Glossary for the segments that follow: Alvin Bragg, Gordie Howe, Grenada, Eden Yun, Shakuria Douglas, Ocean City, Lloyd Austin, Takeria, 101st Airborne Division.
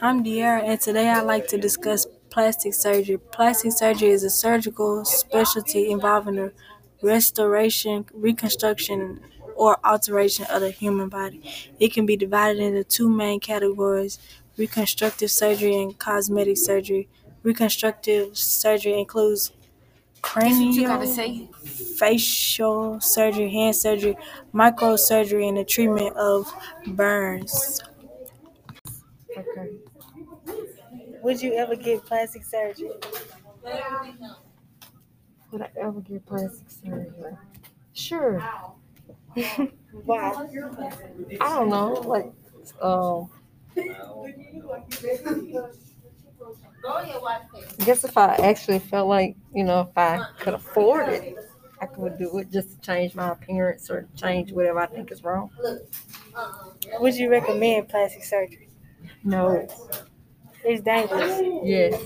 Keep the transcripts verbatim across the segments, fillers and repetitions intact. I'm De'Ara, and today I'd like to discuss plastic surgery. Plastic surgery is a surgical specialty involving the restoration, reconstruction, or alteration of the human body. It can be divided into two main categories: reconstructive surgery and cosmetic surgery. Reconstructive surgery includes craniofacial surgery, hand surgery, microsurgery, and the treatment of burns. Okay. Would you ever get plastic surgery? Would I ever get plastic surgery? Sure. Why? I don't know. Like, um, I guess if I actually felt like, you know, if I could afford it, I could do it just to change my appearance or change whatever I think is wrong. Would you recommend plastic surgery? No. It's dangerous. Yes.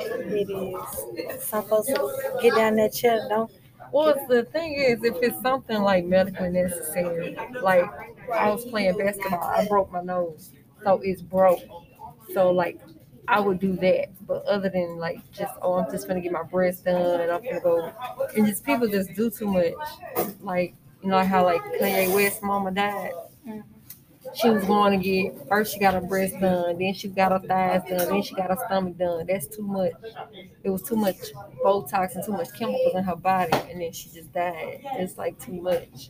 It is. Some folks get down that chair, don't. Well, the thing is, if it's something like medically necessary, like I was playing basketball, I broke my nose, so it's broke. So, like, I would do that. But other than, like, just, oh, I'm just going to get my breast done and I'm going to go. And just people just do too much. Like, you know how, like, Kanye West's mama died. Mm-hmm. She was going to get, first she got her breast done, then she got her thighs done, then she got her stomach done. That's too much. It was too much Botox and too much chemicals in her body, and then she just died. It's like too much.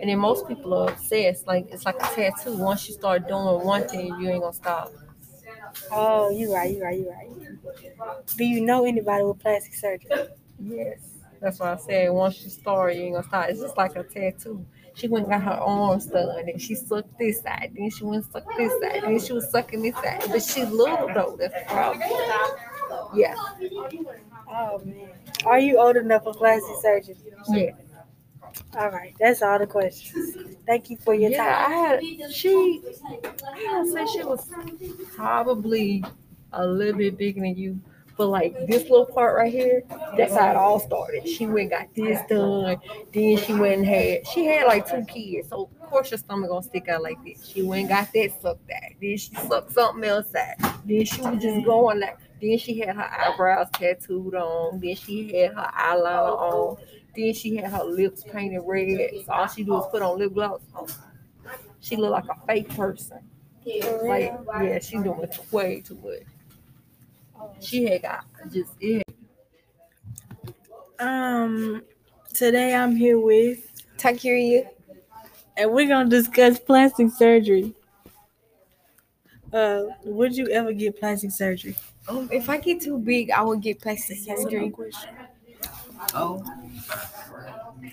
And then most people are obsessed. Like, it's like a tattoo. Once you start doing one thing, you ain't going to stop. Oh, you right, you right, you right. Do you know anybody with plastic surgery? Yes. That's why I said once you start, you ain't going to stop. It's just like a tattoo. She went and got her arms done, and she sucked this side, then she went and sucked this side, then she was sucking this side. But she little though, that's the problem. Yeah. Oh man. Are you old enough for plastic surgery? Yeah. All right, that's all the questions. Thank you for your yeah, time. I had she I say she was probably a little bit bigger than you. But, like, this little part right here, that's how it all started. She went and got this done. Then she went and had, she had, like, two kids. So, of course, your stomach going to stick out like this. She went and got that sucked out. Then she sucked something else out. Then she was just going like, then she had her eyebrows tattooed on. Then she had her eyeliner on. Then she had her lips painted red. So, all she do is put on lip gloss on. She looked like a fake person. Like, yeah, she doing way too much. She had got just it. Um, today I'm here with Takeria, and we're gonna discuss plastic surgery. Uh, would you ever get plastic surgery? Oh, if I get too big, I would get plastic surgery. Oh,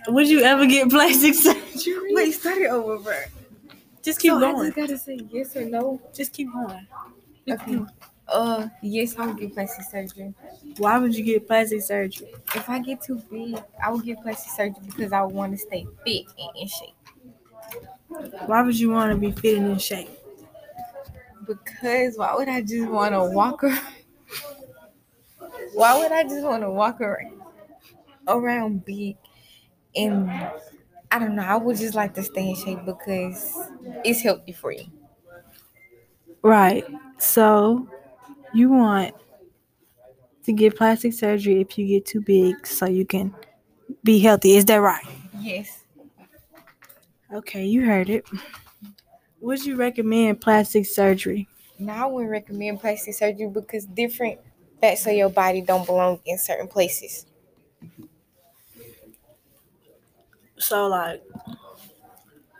would you ever get plastic surgery? Wait, start it over, bro. Just keep so going. I just gotta say yes or no. Just keep going. Okay. okay. Uh, yes, I would get plastic surgery. Why would you get plastic surgery? If I get too big, I would get plastic surgery because I want to stay fit and in shape. Why would you want to be fit and in shape? Because why would I just want to walk around? Why would I just want to walk around, around big? And I don't know. I would just like to stay in shape because it's healthy for you. Right. So... you want to get plastic surgery if you get too big so you can be healthy. Is that right? Yes. Okay, you heard it. Would you recommend plastic surgery? No, I wouldn't recommend plastic surgery because different parts of your body don't belong in certain places. So, like,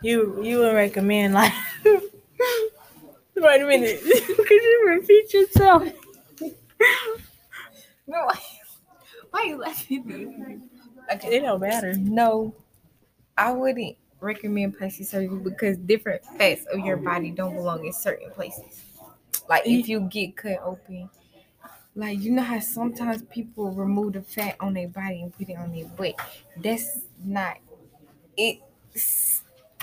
you you would recommend, like... Wait a minute. Could you repeat yourself? No, why, why are you laughing? Okay. It don't matter. No, I wouldn't recommend plastic surgery because different parts of your body don't belong in certain places. Like if you get cut open, like you know how sometimes people remove the fat on their body and put it on their butt. That's not it.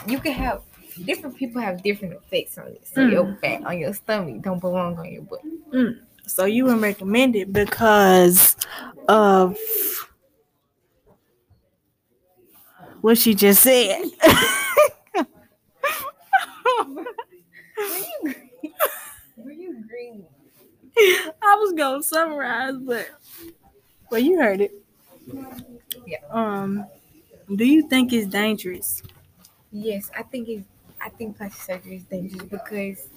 You can have. Different people have different effects on it. So mm. your fat on your stomach don't belong on your butt. Mm. So you wouldn't recommend it because of what she just said. gonna summarize, but well, you heard it. Yeah. Um, do you think it's dangerous? Yes, I think it's. I think plastic surgery is dangerous because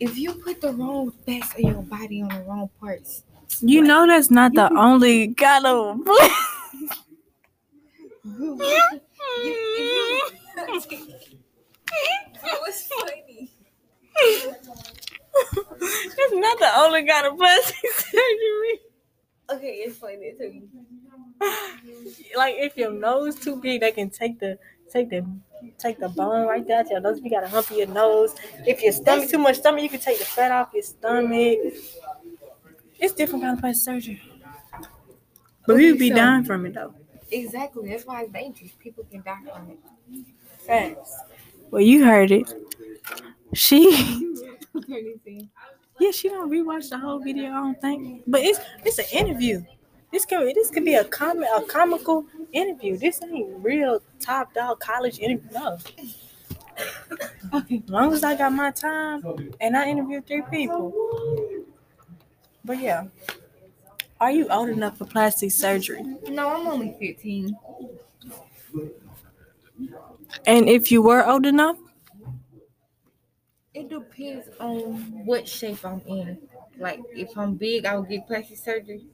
if you put the wrong parts of your body on the wrong parts, you like, know that's not the only kind of. That was funny. It's not the only kind of plastic surgery. Okay, explain it to me. Like if your nose too big, they can take the take the take the bone right there out your nose. If you got a hump in your nose, if your stomach too much stomach, you can take the fat off your stomach. It's different kind of plastic surgery, but okay, we would be so dying from it though. Exactly, that's why it's dangerous. People can die from it. Facts. Well, you heard it. She. Yeah, she don't rewatch the whole video, I don't think. But it's it's an interview. This could this could be a comic a comical interview. This ain't real top dog college interview. No. As long as I got my time and I interviewed three people. But yeah, are you old enough for plastic surgery? No, I'm only fifteen. And if you were old enough. It depends on what shape I'm in. Like, if I'm big, I would get plastic surgery.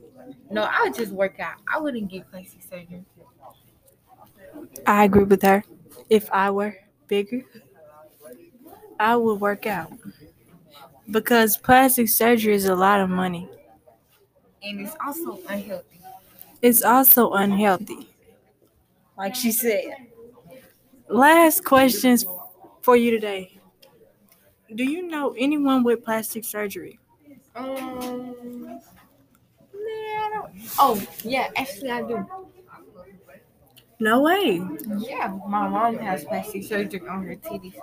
No, I would just work out. I wouldn't get plastic surgery. I agree with her. If I were bigger, I would work out. Because plastic surgery is a lot of money. And it's also unhealthy. It's also unhealthy. Like she said. Last questions for you today. Do you know anyone with plastic surgery? Um, nah, I don't. Oh, yeah, actually I do. No way. Yeah, my mom has plastic surgery on her titties.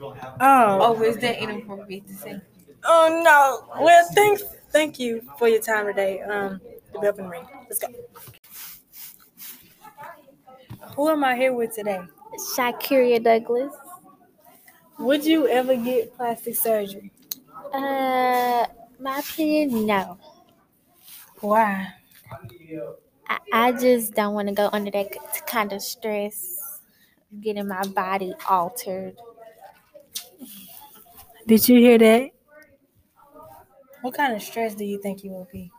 Oh. Oh, is that inappropriate to say? Oh, no. Well, thanks. Thank you for your time today. Um, the bell can ring. Let's go. Who am I here with today? Shakuria Douglas. Would you ever get plastic surgery? Uh, my opinion, no. Why? I, I just don't want to go under that kind of stress, getting my body altered. Did you hear that? What kind of stress do you think you will be?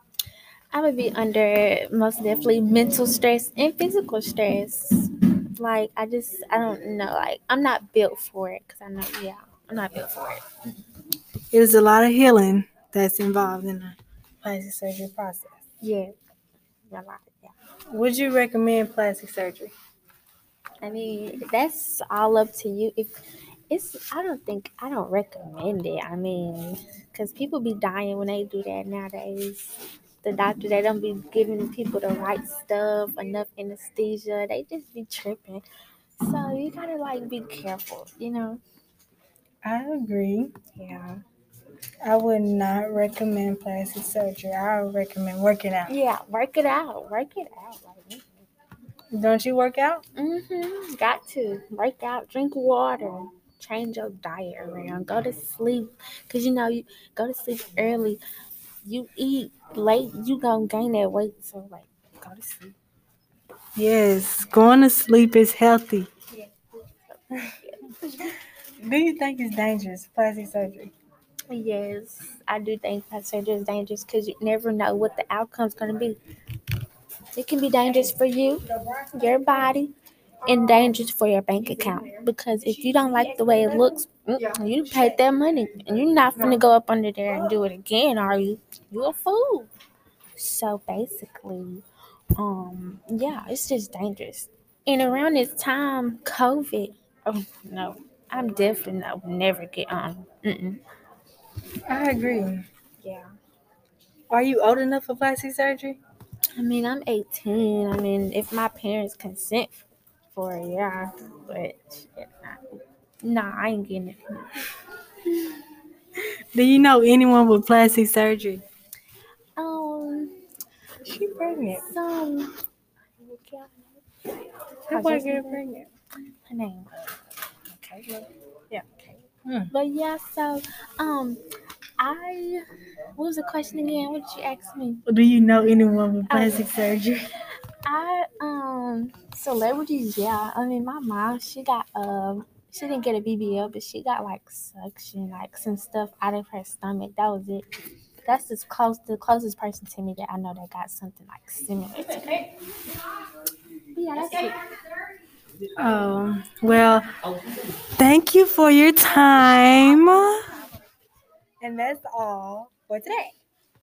I would be under most definitely mental stress and physical stress. Like, I just, I don't know. Like, I'm not built for it because I know, yeah, I'm not built for it. There's a lot of healing that's involved in the plastic surgery process. Yeah. A lot, yeah. Would you recommend plastic surgery? I mean, that's all up to you. If it's, I don't think, I don't recommend it. I mean, because people be dying when they do that nowadays. The doctor, they don't be giving people the right stuff, enough anesthesia. They just be tripping. So you gotta like be careful, you know. I agree. Yeah. I would not recommend plastic surgery. I would recommend working out. Yeah, work it out. Work it out. Like, don't you work out? Mm-hmm. Got to. Work out. Drink water. Change your diet around. Go to sleep. Because, you know, you go to sleep early. You eat late, you gonna gain that weight. So, like, go to sleep. Yes, going to sleep is healthy. Yeah. Do you think it's dangerous, plastic surgery? Yes, I do think plastic surgery is dangerous because you never know what the outcome's gonna be. It can be dangerous for you, your body, and dangerous for your bank account. Because if you don't like the way it looks, you paid that money. And you're not finna go up under there and do it again, are you? You're a fool. So basically, um, yeah, it's just dangerous. And around this time, COVID, oh, no. I'm definitely not never get on. Mm-mm. I agree. Yeah. Are you old enough for plastic surgery? I mean, I'm eighteen. I mean, if my parents consent for it, yeah, but yeah, nah, I ain't getting it. Do you know anyone with plastic surgery? Um, she pregnant. Some. How about you get pregnant? Her name. Okay. Yeah. Okay. Hmm. But yeah, so um, I, what was the question again? What did you ask me? Do you know anyone with plastic okay. surgery? I, um, celebrities, yeah. I mean, my mom, she got, um, uh, she didn't get a B B L, but she got, like, suction, like, some stuff out of her stomach. That was it. That's as close, the closest person to me that I know that got something, like, similar to that. Yeah, that's it. Oh, well, thank you for your time. And that's all for today.